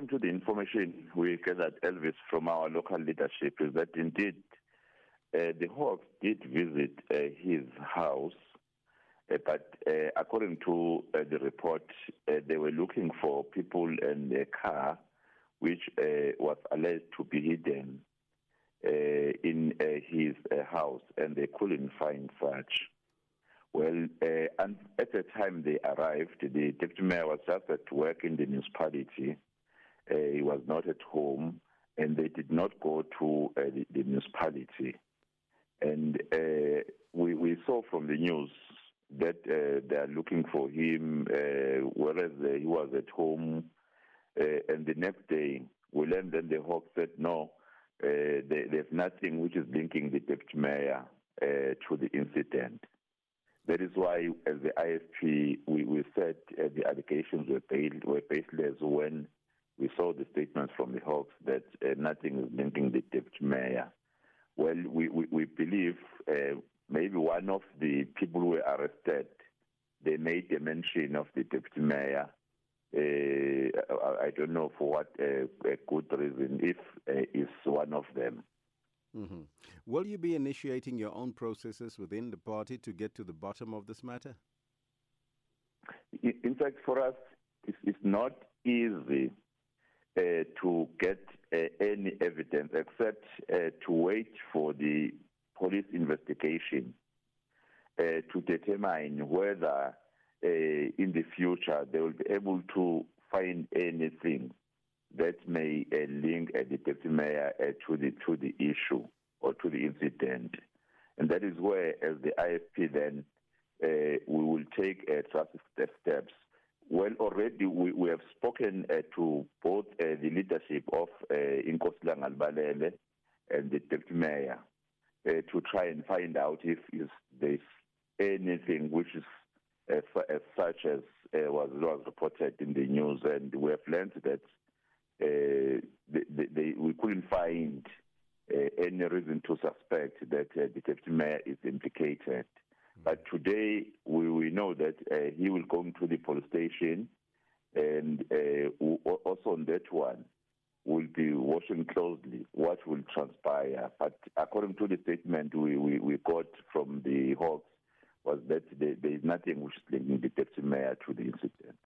According to the information we gathered, Elvis, from our local leadership, is that indeed the Hawks did visit his house, but according to the report, they were looking for people and a car which was alleged to be hidden in his house, and they couldn't find such. Well, and at the time they arrived, the deputy mayor was just at work in the municipality. He was not at home, and they did not go to the municipality. And we saw from the news that they are looking for him, whereas he was at home. And the next day, we learned that the Hawks said, no, there's nothing which is linking the deputy mayor to the incident. That is why, as the IFP, we said the allegations were baseless when we saw the statements from the Hawks that nothing is linking the deputy mayor. Well, we believe maybe one of the people who were arrested, they made a mention of the deputy mayor. I don't know for what a good reason, if it's one of them. Mm-hmm. Will you be initiating your own processes within the party to get to the bottom of this matter? In fact, for us, it's not easy to get any evidence except to wait for the police investigation to determine whether in the future they will be able to find anything that may link the deputy mayor to the issue or to the incident. And that is where, as the IFP then, we will take drastic steps. Well, already we have spoken to both the leadership of Inkosi Langalibalele and the deputy mayor to try and find out if there's anything which is such as was reported in the news. And we have learned that we couldn't find any reason to suspect that the deputy mayor is implicated. Mm-hmm. But today we know that he will come to the police station, and also on that one we'll be watching closely what will transpire. But according to the statement we got from the Hawks was that there is nothing which is linking the deputy mayor to the incident.